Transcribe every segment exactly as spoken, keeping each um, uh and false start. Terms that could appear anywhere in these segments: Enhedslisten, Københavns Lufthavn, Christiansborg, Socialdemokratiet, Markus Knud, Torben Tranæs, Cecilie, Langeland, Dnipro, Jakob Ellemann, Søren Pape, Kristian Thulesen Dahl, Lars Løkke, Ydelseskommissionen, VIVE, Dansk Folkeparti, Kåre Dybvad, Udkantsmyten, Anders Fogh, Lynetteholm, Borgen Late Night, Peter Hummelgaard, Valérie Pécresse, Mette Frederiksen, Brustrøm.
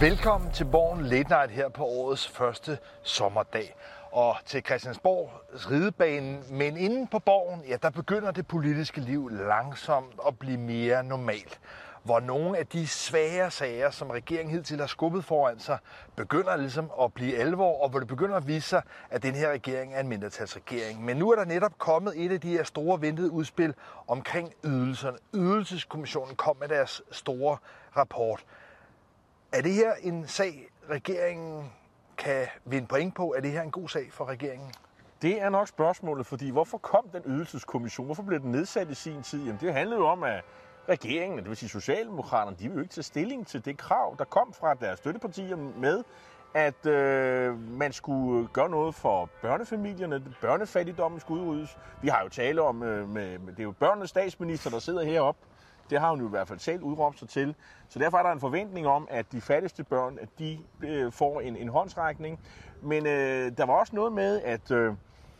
Velkommen til Borgen Late Night her på årets første sommerdag og til Christiansborgs ridebanen. Men inde på Borgen, ja, der begynder det politiske liv langsomt at blive mere normalt. Hvor nogle af de svære sager, som regeringen hidtil har skubbet foran sig, begynder ligesom at blive alvor, og hvor det begynder at vise sig, at den her regering er en mindretalsregering. Men nu er der netop kommet et af de her store ventede udspil omkring ydelserne. Ydelseskommissionen kom med deres store rapport. Er det her en sag, regeringen kan vinde point på? Er det her en god sag for regeringen? Det er nok spørgsmålet, fordi hvorfor kom den ydelseskommission? Hvorfor blev den nedsat i sin tid? Jamen, det handlede jo om, at regeringen, det vil sige Socialdemokraterne, de ville jo ikke tage stilling til det krav, der kom fra deres støttepartier med, at øh, man skulle gøre noget for børnefamilierne, børnefattigdommen skulle udryddes. Vi har jo tale om, øh, med, det er jo børnenes statsminister, der sidder heroppe. Det har hun jo i hvert fald selv udråbt sig til. Så derfor er der en forventning om, at de fattigste børn, at de øh, får en, en håndsrækning. Men øh, der var også noget med, at, øh,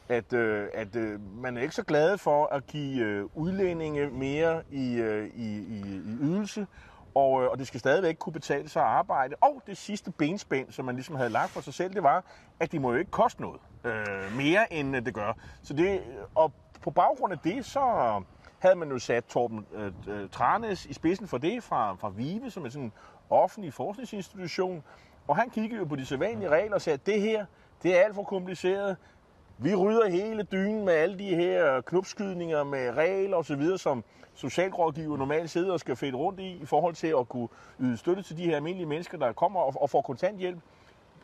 at, øh, at øh, man er ikke så glad for at give øh, udlændinge mere i, øh, i, i, i ydelse. Og, øh, og det skal stadigvæk kunne betale sig at arbejde. Og det sidste benspænd, som man ligesom havde lagt for sig selv, det var, at det må jo ikke koste noget øh, mere, end det gør. Så det, og på baggrund af det, så havde man jo sat Torben øh, Tranæs i spidsen for det fra, fra VIVE, som er sådan en offentlig forskningsinstitution. Og han kiggede jo på de sædvanlige regler og sagde, at det her, det er alt for kompliceret. Vi rydder hele dynen med alle de her knopskydninger med regler osv., som socialrådgiver normalt sidder og skal fedte rundt i, i forhold til at kunne yde støtte til de her almindelige mennesker, der kommer og, og får kontanthjælp.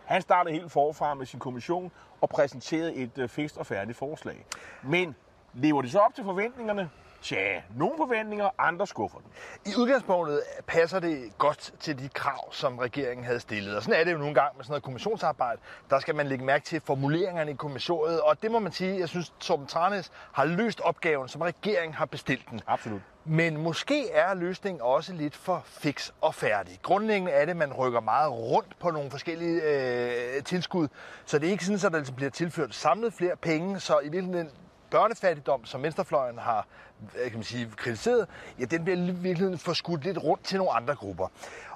Han startede helt forfra med sin kommission og præsenterede et øh, fikst og færdigt forslag. Men lever det så op til forventningerne? Tja, nogle forventninger, andre skuffer dem. I udgangspunktet passer det godt til de krav, som regeringen havde stillet. Og sådan er det jo nogle gange med sådan noget kommissionsarbejde. Der skal man lægge mærke til formuleringerne i kommissoriet. Og det må man sige, jeg synes, Torben Tranæs har løst opgaven, som regeringen har bestilt den. Absolut. Men måske er løsningen også lidt for fiks og færdig. Grundlæggende er det, at man rykker meget rundt på nogle forskellige øh, tilskud. Så det er ikke sådan, at der ligesom bliver tilført samlet flere penge, så i virkeligheden børnefattigdom, som venstrefløjen har kan man sige, kritiseret, ja, den bliver i virkeligheden forskudt lidt rundt til nogle andre grupper.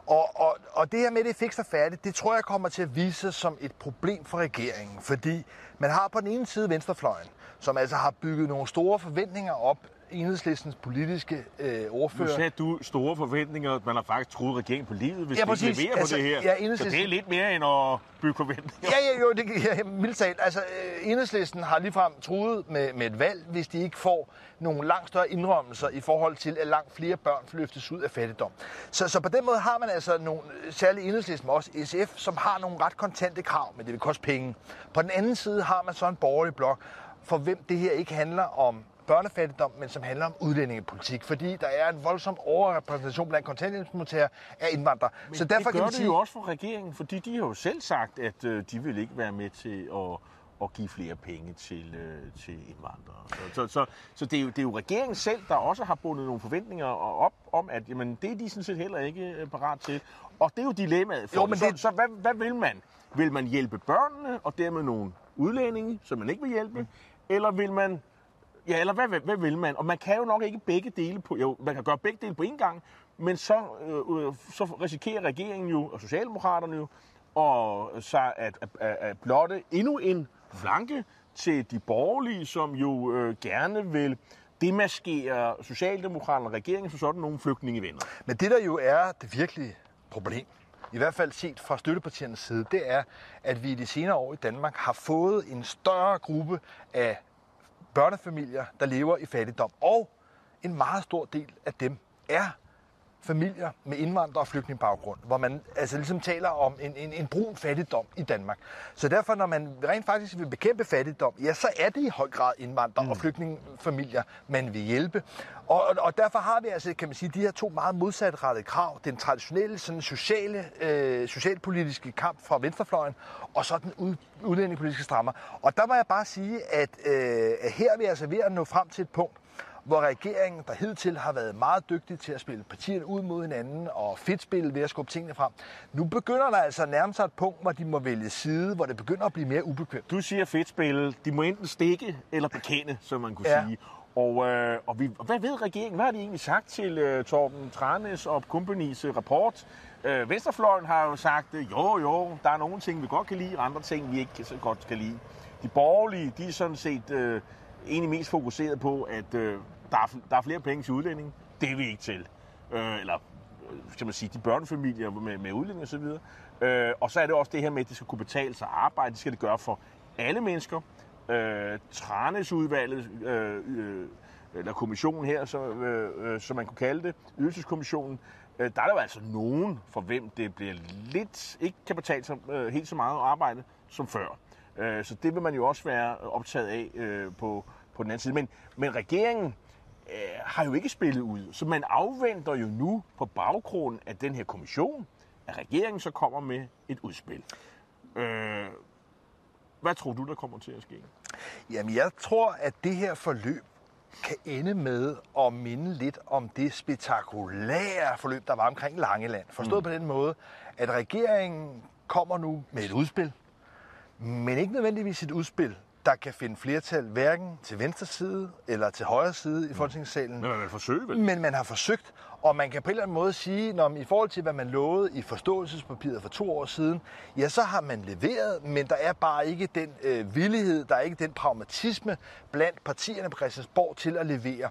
Og, og, og det her med, det fikser færdigt, det tror jeg kommer til at vise sig som et problem for regeringen. Fordi man har på den ene side venstrefløjen, som altså har bygget nogle store forventninger op, Enhedslistens politiske øh, ordfører. Nu sagde du store forventninger, man har faktisk troet regeringen på livet, hvis ja, de leverer på altså, det her. Ja, Enhedslisten... Så det er lidt mere end at bygge forventninger. Ja, ja, jo, det ja, mildt sagt. Altså, Enhedslisten har ligefrem truet med, med et valg, hvis de ikke får nogle langt større indrømmelser i forhold til, at langt flere børn løftes ud af fattigdom. Så, så på den måde har man altså nogle, særligt Enhedslisten, også S F, som har nogle ret kontante krav, men det vil koste penge. På den anden side har man så en borgerlig blok, for hvem det her ikke handler om børnefattigdom, men som handler om udlændingepolitik, fordi der er en voldsom overrepræsentation blandt kontanthjælpsmodtagere af indvandrere. Men så derfor det gør kan det sige... jo også for regeringen, fordi de har jo selv sagt, at øh, de vil ikke være med til at, at give flere penge til, øh, til indvandrere. Så, så, så, så det, er jo, det er jo regeringen selv, der også har bundet nogle forventninger op om, at jamen, det er de sådan set heller ikke parat til. Og det er jo dilemmaet for jo, men det. Så, så hvad, hvad vil man? Vil man hjælpe børnene og dermed nogle udlændinge, som man ikke vil hjælpe? Mm. Eller vil man... Ja, eller hvad, hvad, hvad vil man? Og man kan jo nok ikke begge dele på... Jo, man kan gøre begge dele på én gang, men så, øh, så risikerer regeringen jo, og Socialdemokraterne jo, og så at, at, at blotte endnu en flanke til de borgerlige, som jo øh, gerne vil demaskere Socialdemokraterne og regeringen, så sådan nogle flygtningevenner. Men det, der jo er det virkelige problem, i hvert fald set fra støttepartiernes side, det er, at vi i de senere år i Danmark har fået en større gruppe af børnefamilier, der lever i fattigdom. Og en meget stor del af dem er familier med indvandrer- og flygtningebaggrund, hvor man altså ligesom taler om en, en, en brun fattigdom i Danmark. Så derfor, når man rent faktisk vil bekæmpe fattigdom, ja, så er det i høj grad indvandrer- mm. og flygtningefamilier, man vil hjælpe. Og, og derfor har vi altså, kan man sige, de her to meget modsatrettede krav. Den traditionelle, sådan sociale, øh, socialpolitiske kamp fra venstrefløjen, og så den ud, udlændingepolitiske strammer. Og der må jeg bare sige, at øh, her er vi altså ved at nå frem til et punkt, hvor regeringen, der hidtil har været meget dygtig til at spille partierne ud mod hinanden og fedtspille ved at skubbe tingene frem. Nu begynder der altså nærmest et punkt, hvor de må vælge side, hvor det begynder at blive mere ubekvemt. Du siger fedtspille, de må enten stikke eller bekende, som man kunne ja. sige. Og, øh, og, vi, og hvad ved regeringen? Hvad har de egentlig sagt til øh, Torben Tranæs og Companies rapport? Øh, Venstrefløjen har jo sagt, jo jo, der er nogle ting, vi godt kan lide, og andre ting, vi ikke så godt kan lide. De borgerlige, de er sådan set øh, egentlig mest fokuseret på, at øh, der, er, der er flere penge til udlænding. Det er vi ikke til. Øh, eller, skal man sige, de børnefamilier med, med udlænding og så videre. Øh, og så er det også det her med, at det skal kunne betale sig arbejde. Det skal det gøre for alle mennesker. Øh, Tranæsudvalget, øh, øh, eller kommissionen her, så, øh, øh, som man kunne kalde det, Ydelseskommissionen, øh, der er der jo altså nogen, for hvem det bliver lidt, ikke kan betale sig øh, helt så meget arbejde som før. Øh, så det vil man jo også være optaget af øh, på, på den anden side. Men, men regeringen øh, har jo ikke spillet ud, så man afventer jo nu på baggrunden af den her kommission, at regeringen så kommer med et udspil. Øh, Hvad tror du, der kommer til at ske? Jamen, jeg tror, at det her forløb kan ende med at minde lidt om det spektakulære forløb, der var omkring Langeland. Forstået mm. på den måde, at regeringen kommer nu med et udspil, men ikke nødvendigvis et udspil, der kan finde flertal hverken til venstre side eller til højre side i Folketingssalen. Men man vil forsøge, vel? Men man har forsøgt, og man kan på en eller anden måde sige, når man, i forhold til hvad man lovede i forståelsespapiret for to år siden, ja, så har man leveret, men der er bare ikke den øh, villighed, der er ikke den pragmatisme blandt partierne på Christiansborg til at levere.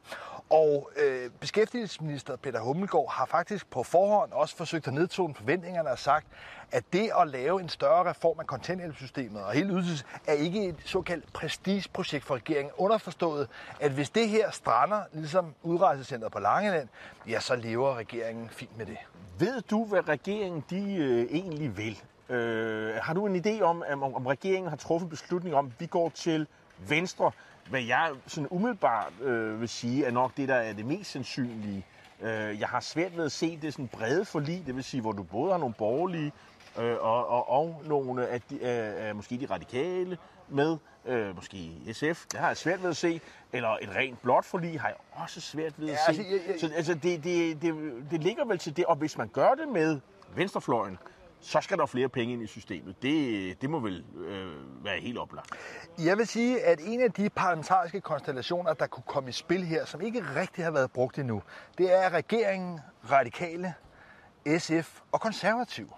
Og øh, beskæftigelsesminister Peter Hummelgaard har faktisk på forhånd også forsøgt at nedtone forventningerne og sagt, at det at lave en større reform af kontanthjælpssystemet og hele ydelses er ikke et såkaldt prestigeprojekt for regeringen, underforstået, at hvis det her strander, ligesom udrejsecentret på Langeland, ja, så lever regeringen fint med det. Ved du, hvad regeringen de øh, egentlig vil? Øh, har du en idé om, om, om regeringen har truffet beslutning om, at vi går til venstre? Hvad jeg sådan umiddelbart øh, vil sige, er nok det, der er det mest sandsynlige. Øh, jeg har svært ved at se det sådan brede forlig, det vil sige, hvor du både har nogle borgerlige øh, og, og, og nogle af de, øh, måske de radikale med, øh, måske S F, det har jeg svært ved at se, eller et rent blåt forlig har jeg også svært ved at ja, se. Altså, jeg, jeg... Så altså, det, det, det, det ligger vel til det, og hvis man gør det med venstrefløjen, så skal der flere penge ind i systemet. Det, det må vel øh, være helt oplagt. Jeg vil sige, at en af de parlamentariske konstellationer, der kunne komme i spil her, som ikke rigtig har været brugt endnu, det er regeringen, radikale, S F og konservative.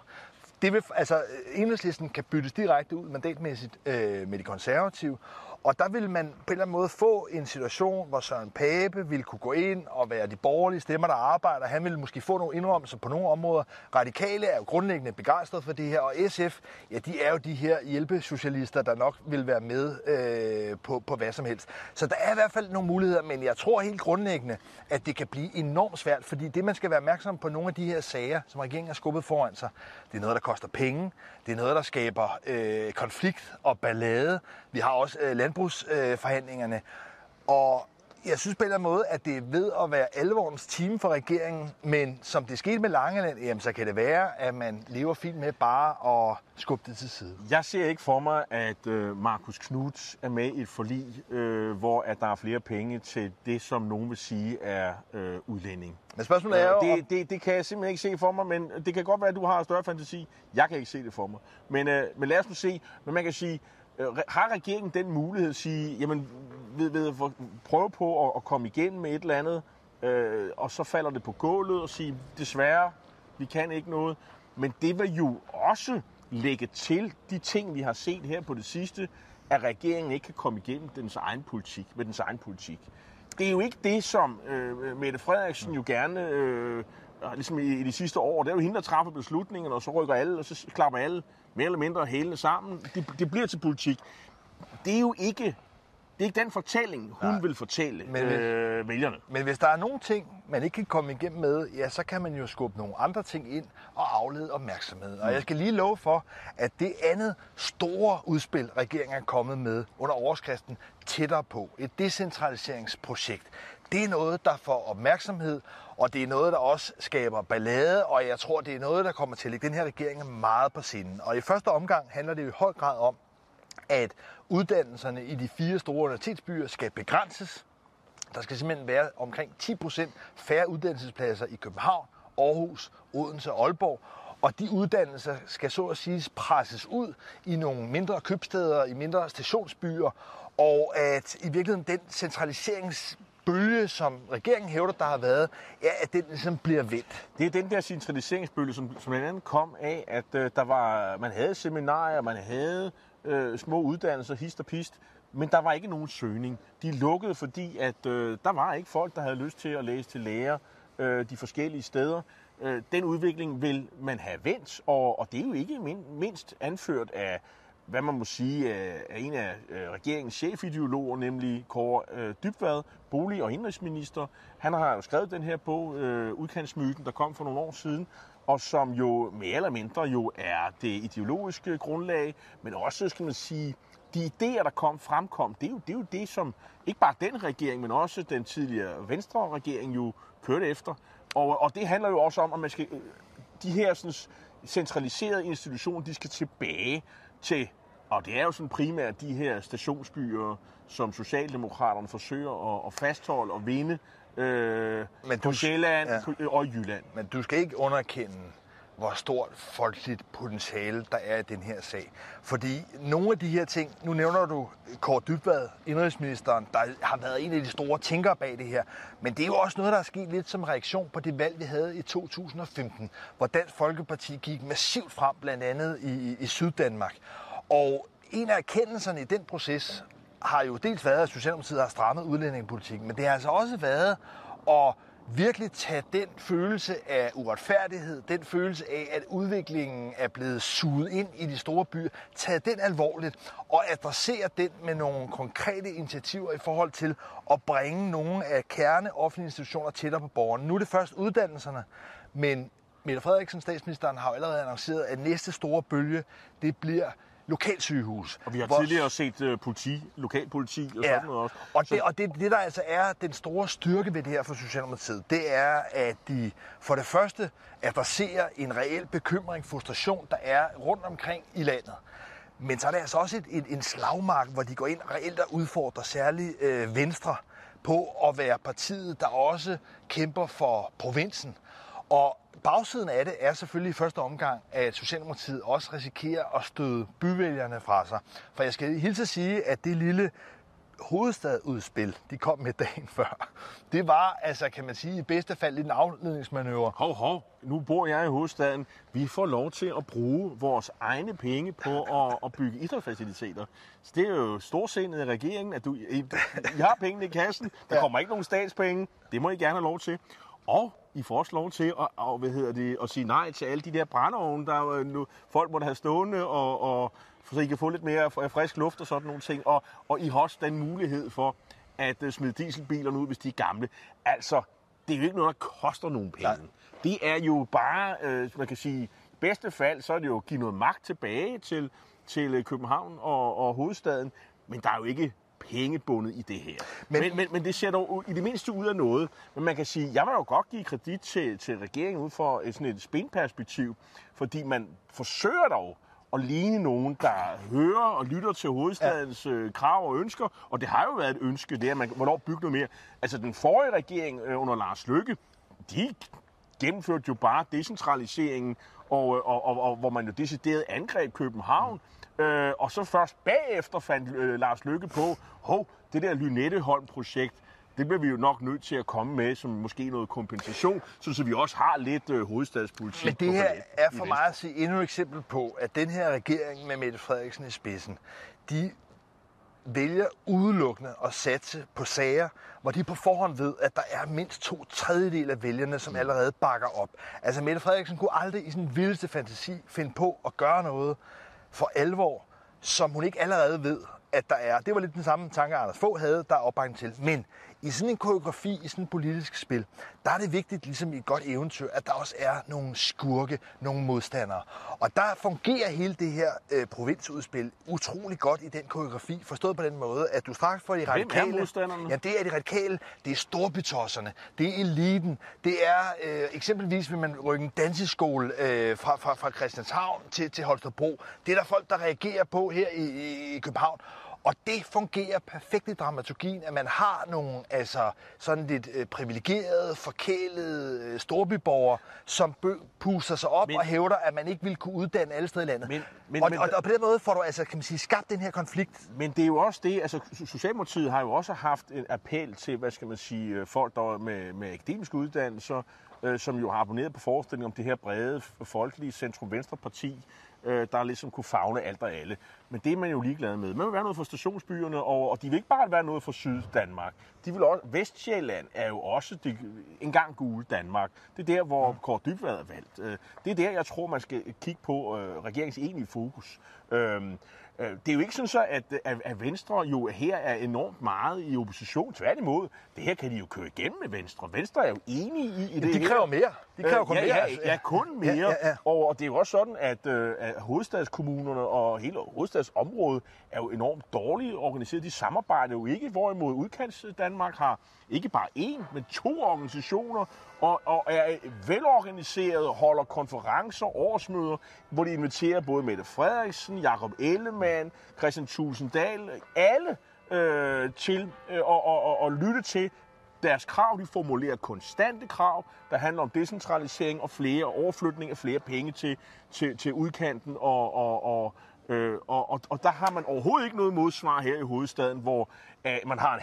Det vil, altså, Enhedslisten kan byttes direkte ud mandatmæssigt øh, med de konservative, og der vil man på en eller anden måde få en situation, hvor Søren Pape ville kunne gå ind og være de borgerlige stemmer, der arbejder. Han ville måske få nogle indrømmelser på nogle områder. Radikale er jo grundlæggende begejstret for det her, og S F, ja, de er jo de her hjælpesocialister, der nok vil være med øh, på, på hvad som helst. Så der er i hvert fald nogle muligheder, men jeg tror helt grundlæggende, at det kan blive enormt svært, fordi det, man skal være opmærksom på nogle af de her sager, som regeringen har skubbet foran sig, det er noget, der koster penge, det er noget, der skaber øh, konflikt og ballade. Vi har også øh, landbrugsforhandlingerne, og jeg synes på en eller anden måde, at det er ved at være alvorens time for regeringen, men som det skete med Langeland, jamen, så kan det være, at man lever fint med bare at skubbe det til side. Jeg ser ikke for mig, at øh, Markus Knud er med i et forlig, øh, hvor at der er flere penge til det, som nogen vil sige er øh, udlænding. Men spørgsmålet er jo... Øh, det, det, det kan jeg simpelthen ikke se for mig, men det kan godt være, at du har større fantasi. Jeg kan ikke se det for mig. Men, øh, men lad os nu se, hvad man kan sige... Har regeringen den mulighed at sige, jamen, ved, ved, prøve på at, at komme igen med et eller andet, øh, og så falder det på gulvet og sige, desværre, vi kan ikke noget. Men det vil jo også lægge til de ting, vi har set her på det sidste, at regeringen ikke kan komme igennem dens egen politik, med dens egen politik. Det er jo ikke det, som øh, Mette Frederiksen jo gerne, øh, ligesom i, i de sidste år, det er jo hende, der træffer beslutningerne, og så rykker alle, og så klapper alle mere eller mindre hælene sammen. Det, det bliver til politik. Det er jo ikke, det er ikke den fortælling, hun Nej, vil fortælle men, øh, vælgerne. Men hvis der er nogle ting, man ikke kan komme igennem med, ja, så kan man jo skubbe nogle andre ting ind og aflede opmærksomhed. Og jeg skal lige love for, at det andet store udspil, regeringen er kommet med under overskriften Tættere på, et decentraliseringsprojekt, det er noget, der får opmærksomhed, og det er noget, der også skaber ballade, og jeg tror, det er noget, der kommer til at lægge den her regering meget på sinden. Og i første omgang handler det i høj grad om, at uddannelserne i de fire store universitetsbyer skal begrænses. Der skal simpelthen være omkring ti procent færre uddannelsespladser i København, Aarhus, Odense og Aalborg. Og de uddannelser skal så at sige presses ud i nogle mindre købsteder, i mindre stationsbyer, og at i virkeligheden den centraliserings bølge, som regeringen hævder, der har været, ja, at den ligesom bliver vendt. Det er den der centraliseringsbølge, som, som blandt andet kom af, at øh, der var, man havde seminarier, man havde øh, små uddannelser, hist og pist, men der var ikke nogen søgning. De lukkede, fordi at, øh, der var ikke folk, der havde lyst til at læse til læger øh, de forskellige steder. Øh, den udvikling vil man have vendt, og, og det er jo ikke mindst anført af, hvad man må sige, er en af regeringens chefideologer, nemlig Kåre Dybvad, bolig- og indenrigsminister. Han har jo skrevet den her bog, Udkantsmyten, der kom for nogle år siden, og som jo mere eller mindre jo er det ideologiske grundlag, men også, skal man sige, de idéer, der kom, fremkom, det er, jo, det er jo det, som ikke bare den regering, men også den tidligere Venstre-regering jo kørte efter. Og, og det handler jo også om, at man skal, de her sådan, centraliserede institutioner, de skal tilbage til, og det er jo sådan primært de her stationsbyer, som Socialdemokraterne forsøger at, at fastholde og vinde øh, Men på Sjælland ja. og Jylland. Men du skal ikke underkende, hvor stort folkeligt potentiale der er i den her sag. Fordi nogle af de her ting, nu nævner du Kåre Dybvad, indrigsministeren, der har været en af de store tænkere bag det her, men det er jo også noget, der er sket lidt som reaktion på det valg, vi havde i to tusind og femten, hvor Dansk Folkeparti gik massivt frem, blandt andet i, i Syddanmark. Og en af erkendelserne i den proces har jo dels været, at Socialdemokratiet har strammet udlændingepolitikken, men det har altså også været at virkelig tage den følelse af uretfærdighed, den følelse af, at udviklingen er blevet suget ind i de store byer, tage den alvorligt og adressere den med nogle konkrete initiativer i forhold til at bringe nogle af kerne offentlige institutioner tættere på borgerne. Nu er det først uddannelserne, men Mette Frederiksen, statsministeren, har jo allerede annonceret, at næste store bølge, det bliver lokalsygehus. Og vi har hvor... tidligere set uh, politi, lokalpoliti og sådan ja. noget også. Og, det, og det, det, der altså er den store styrke ved det her for Socialdemokratiet, det er, at de for det første adresserer en reel bekymring, frustration, der er rundt omkring i landet. Men så er det altså også et, et, en slagmark, hvor de går ind reelt og udfordrer særligt øh, Venstre på at være partiet, der også kæmper for provinsen. Og bagsiden af det er selvfølgelig i første omgang, at Socialdemokratiet også risikerer at støde byvælgerne fra sig. For jeg skal hilse at sige, at det lille hovedstadudspil, de kom med dagen før, det var, altså kan man sige, i bedste fald lidt en afledningsmanøvre. Hov, hov, nu bor jeg i hovedstaden. Vi får lov til at bruge vores egne penge på at, at bygge idrætsfaciliteter. Så det er jo storsindet i regeringen, at du, I, I har pengene i kassen, der kommer ikke nogen statspenge, det må I gerne have lov til. Og I får også lov til at, og, hvad hedder det, at sige nej til alle de der brændeovne, der nu, folk måtte have stående, og, og, så I kan få lidt mere frisk luft og sådan nogle ting. Og, og I har også den mulighed for at smide dieselbilerne ud, hvis de er gamle. Altså, det er jo ikke noget, der koster nogen penge. Nej. Det er jo bare, øh, man kan sige, i bedste fald, så er det jo at give noget magt tilbage til, til København og, og hovedstaden. Men der er jo ikke pengebundet i det her. Men, men, men, men det ser dog i det mindste ud af noget. Men man kan sige, jeg vil jo godt give kredit til, til regeringen ud for sådan et spinperspektiv, fordi man forsøger dog at ligne nogen, der hører og lytter til hovedstadens ja. krav og ønsker, og det har jo været et ønske, det er, at man hvornår bygge noget mere. Altså den forrige regering under Lars Løkke, de gennemførte jo bare decentraliseringen, og, og, og, og hvor man jo decideret angreb København, Øh, og så først bagefter fandt øh, Lars Løkke på, hov, det der Lynetteholm-projekt, det bliver vi jo nok nødt til at komme med som måske noget kompensation, så vi også har lidt øh, hovedstadspolitik. Men det her er for mig at sige endnu et eksempel på, at den her regering med Mette Frederiksen i spidsen, de vælger udelukkende at satse på sager, hvor de på forhånd ved, at der er mindst to tredjedel af vælgerne, som allerede bakker op. Altså Mette Frederiksen kunne aldrig i sin vildeste fantasi finde på at gøre noget for alvor, som hun ikke allerede ved, at der er. Det var lidt den samme tanke, Anders Fogh havde, der er opbakning til. Men i sådan en koreografi, i sådan et politisk spil, der er det vigtigt, ligesom i et godt eventyr, at der også er nogle skurke, nogle modstandere. Og der fungerer hele det her øh, provinsudspil utrolig godt i den koreografi, forstået på den måde, at du straks får de radikale. Hvem er modstanderne? Ja, det er de radikale, det er storbytosserne, det er eliten, det er øh, eksempelvis, vil man rykke en danseskole øh, fra, fra, fra Christianshavn til, til Holstebro. Det er der folk, der reagerer på her i, i, i København. Og det fungerer perfekt i dramaturgien, at man har nogle altså, sådan lidt øh, privilegerede, forkælede øh, storbyborgere, som bø- puster sig op men, og hævder, at man ikke ville kunne uddanne alle steder i landet. Men, men, og, men, og, og på den måde får du altså, kan man sige, skabt den her konflikt. Men det er jo også det, altså Socialdemokratiet har jo også haft en appel til, hvad skal man sige, folk der med, med akademiske uddannelser, øh, som jo har abonneret på forestillingen om det her brede, folkelige centrum-venstre-parti, der ligesom kunne favne alt og alle. Men det er man jo ligeglad med. Man vil være noget for stationsbyerne, og, og de vil ikke bare være noget for Syddanmark. De vil også, Vestjylland er jo også det, engang gule Danmark. Det er der, hvor Kåre Dybvad er valgt. Det er der, jeg tror, man skal kigge på øh, regeringens egentlige fokus. Øh, Det er jo ikke sådan så, at, at Venstre jo her er enormt meget i opposition. Tværtimod, det her kan de jo køre igennem med Venstre. Venstre er jo enige i, i det. Jamen, de kræver mere. De kræver kun ja, mere. Ja, ja, kun mere. Ja, ja, ja. Og det er jo også sådan, at, at hovedstadskommunerne og hele hovedstadsområdet er jo enormt dårligt organiseret. De samarbejder jo ikke, hvorimod Udkants Danmark har ikke bare én, men to organisationer, og, og er velorganiseret, holder konferencer, årsmøder, hvor de inviterer både Mette Frederiksen, Jakob Ellemann, Kristian Thulesen Dahl, alle øh, til øh, og, og, og lytte til deres krav. De formulerer konstante krav, der handler om decentralisering og flere overflytning af flere penge til, til, til udkanten. Og, og, og, øh, og, og, og der har man overhovedet ikke noget modsvar her i hovedstaden, hvor øh, man har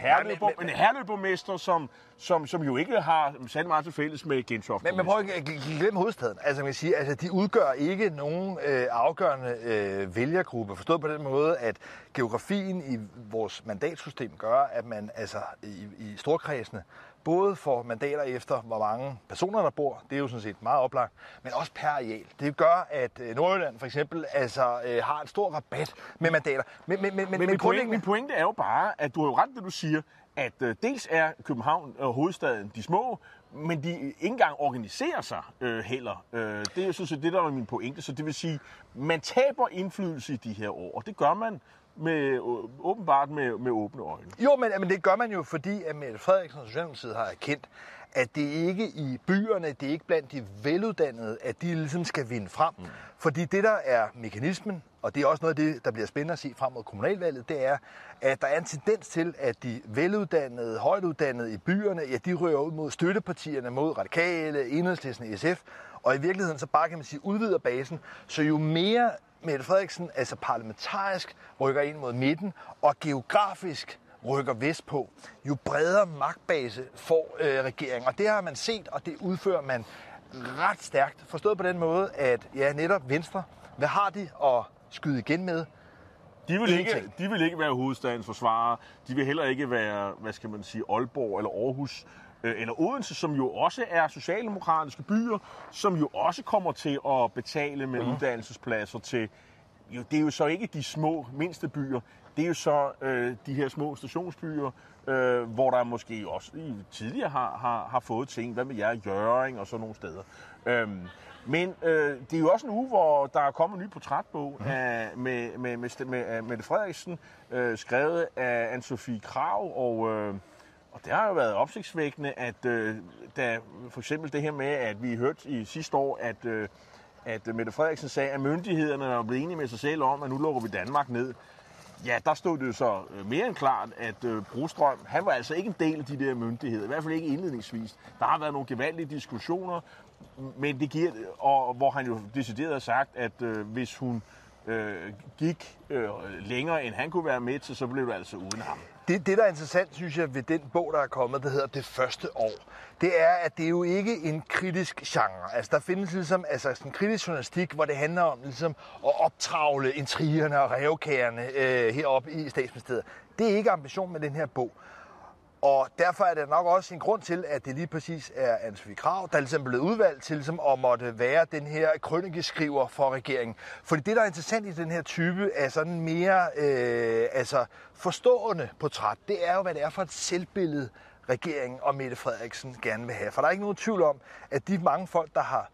en herløbborgmester, som, som, som jo ikke har særlig meget til fælles med Gentofte. Men man prøver ikke at glemme hovedstaden. Altså, man kan sige, altså, de udgør ikke nogen øh, afgørende øh, vælgergruppe. Forstået på den måde, at geografien i vores mandatsystem gør, at man altså i, i storkredsene både får mandater efter, hvor mange personer der bor, det er jo sådan set meget oplagt, men også per areal. Det gør, at øh, Nordjylland for eksempel altså, øh, har en stor rabat med mandater. Men, men, men, men, men min, pointe, min pointe er jo bare, at du har jo ret, det du siger, at øh, dels er København og øh, hovedstaden de små, men de ikke engang organiserer sig øh, heller. Øh, det er jo sådan set det, der er min pointe. Så det vil sige, man taber indflydelse i de her år, og det gør man med, åbenbart med, med åbne øjne. Jo, men, men det gør man jo, fordi at Mette Frederiksen og Socialdemokratiet har erkendt, at det ikke i byerne, det er ikke blandt de veluddannede, at de ligesom skal vinde frem. Mm. Fordi det, der er mekanismen, og det er også noget af det, der bliver spændende at se frem mod kommunalvalget, det er, at der er en tendens til, at de veluddannede, højtuddannede i byerne, ja, de rører ud mod støttepartierne, mod Radikale, Enhedslisten, S F, og i virkeligheden så bare, kan man sige, udvider basen, så jo mere Mette Frederiksen, altså parlamentarisk, rykker ind mod midten, og geografisk rykker vestpå, jo bredere magtbase får øh, regeringen. Og det har man set, og det udfører man ret stærkt. Forstået på den måde, at ja, netop Venstre, hvad har de at skyde igen med? De vil, ikke, de vil ikke være hovedstadens forsvarer. De vil heller ikke være, hvad skal man sige, Aalborg eller Aarhus eller Odense, som jo også er socialdemokratiske byer, som jo også kommer til at betale med mm. uddannelsespladser til, jo, det er jo så ikke de små, mindste byer, det er jo så øh, de her små stationsbyer, øh, hvor der måske også tidligere har, har, har fået ting, hvad med jer, Hjørring og sådan nogle steder. Øhm, men øh, det er jo også en uge, hvor der er kommet en ny portrætbog mm. af, med, med, med, med Mette Frederiksen, øh, skrevet af Ann-Sophie Krav og... Øh, Og det har jo været opsigtsvækkende, at øh, da for eksempel det her med, at vi hørte i sidste år, at, øh, at Mette Frederiksen sagde, at myndighederne var blevet enige med sig selv om, at nu lukker vi Danmark ned. Ja, der stod det så mere end klart, at øh, Brustrøm, han var altså ikke en del af de der myndigheder, i hvert fald ikke indledningsvis. Der har været nogle gevaldige diskussioner, men det giver, og hvor han jo decideret har sagt, at øh, hvis hun øh, gik øh, længere, end han kunne være med til, så blev det altså uden ham. Det, det, der er interessant, synes jeg, ved den bog, der er kommet, der hedder Det Første År, det er, at det jo ikke en kritisk genre. Altså, der findes ligesom altså, sådan en kritisk journalistik, hvor det handler om ligesom, at optravle intrigerne og rævekagerne øh, heroppe i Statsministeriet. Det er ikke ambition med den her bog. Og derfor er der nok også en grund til, at det lige præcis er Ann-Sophie Krav, der ligesom blev udvalgt til ligesom, at måtte være den her krønikeskriver for regeringen. Fordi det, der er interessant i den her type af sådan mere øh, altså forstående portræt, det er jo, hvad det er for et selvbillede, regeringen og Mette Frederiksen gerne vil have. For der er ikke nogen tvivl om, at de mange folk, der har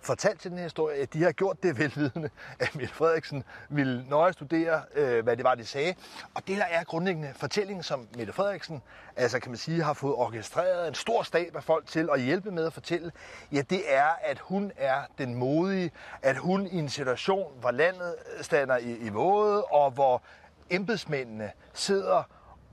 fortalt til den her historie, at de har gjort det velvidende, at Mette Frederiksen ville nøje studere, øh, hvad det var, de sagde. Og det der er grundlæggende fortælling, som Mette Frederiksen, altså kan man sige, har fået orkestreret en stor stab af folk til at hjælpe med at fortælle, ja, det er, at hun er den modige, at hun i en situation, hvor landet stander i, i våde, og hvor embedsmændene sidder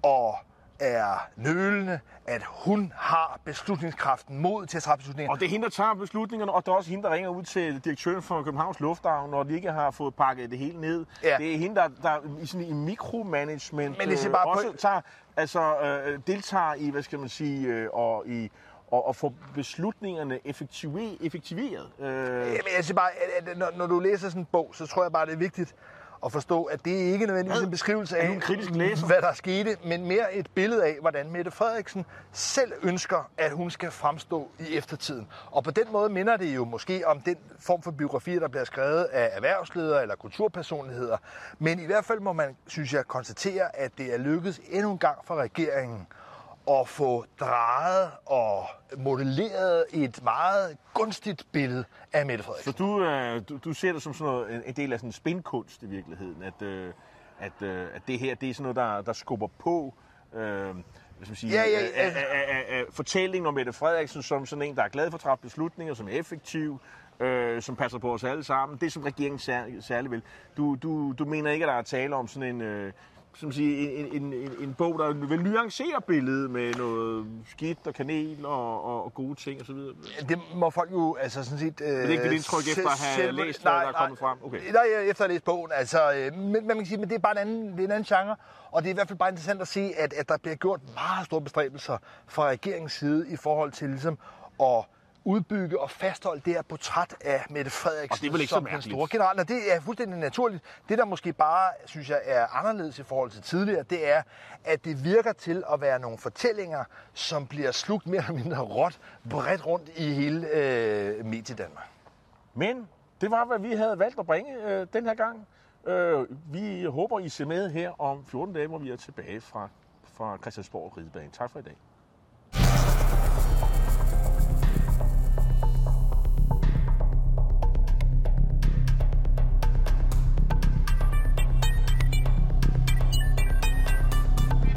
og er nølende, at hun har beslutningskraften, mod til at træffe beslutninger. Og det er hende, der tager beslutningerne, og det er også hende, der ringer ud til direktøren for Københavns Lufthavn, når de ikke har fået pakket det hele ned. Ja. Det er hende, der, der sådan i mikromanagement Men det bare øh, også på... tager, altså, øh, deltager i, hvad skal man sige, øh, og i... og, og få beslutningerne effektive, effektiveret. Øh... Jamen, jeg siger bare, at, at når, når du læser sådan en bog, så tror jeg bare, det er vigtigt at forstå, at det ikke nødvendigvis er en beskrivelse af, hvad der skete, men mere et billede af, hvordan Mette Frederiksen selv ønsker, at hun skal fremstå i eftertiden. Og på den måde minder det jo måske om den form for biografi, der bliver skrevet af erhvervsledere eller kulturpersonligheder. Men i hvert fald må man, synes jeg, konstatere, at det er lykkedes endnu en gang for regeringen at få drejet og modelleret et meget gunstigt billede af Mette Frederiksen. Så du, øh, du, du ser det som sådan noget, en, en del af sådan en spinkunst i virkeligheden, at, øh, at, øh, at det her det er sådan noget, der, der skubber på øh, sige, ja, ja, ja. Af, af, af, af fortællingen om Mette Frederiksen som sådan en, der er glad for at træffe beslutninger, som er effektiv, øh, som passer på os alle sammen. Det er som regeringen særligt særlig vil. Du, du, du mener ikke, at der er tale om sådan en... Øh, som siger, en, en, en, en bog, der vil nuancere billedet med noget skidt og kanel og, og, og gode ting osv.? Det må folk jo altså sådan set... Øh, det er ikke dit indtryk efter at have selv, læst noget, der er kommet nej, frem? Okay. Nej, efter at have læst bogen. Altså, øh, men, man kan sige, men det er bare en anden, det er en anden genre, og det er i hvert fald bare interessant at se, at, at der bliver gjort meget store bestræbelser fra regeringens side i forhold til ligesom at udbygge og fastholde det her portræt af Mette Frederiksen som den store general. Og det er fuldstændig naturligt. Det, der måske bare, synes jeg, er anderledes i forhold til tidligere, det er, at det virker til at være nogle fortællinger, som bliver slugt mere eller mindre råt bredt rundt i hele øh, Mediedanmark. Men det var, hvad vi havde valgt at bringe øh, den her gang. Øh, vi håber, I ser med her om fjorten dage, hvor vi er tilbage fra, fra Christiansborg og Ridebanen. Tak for i dag.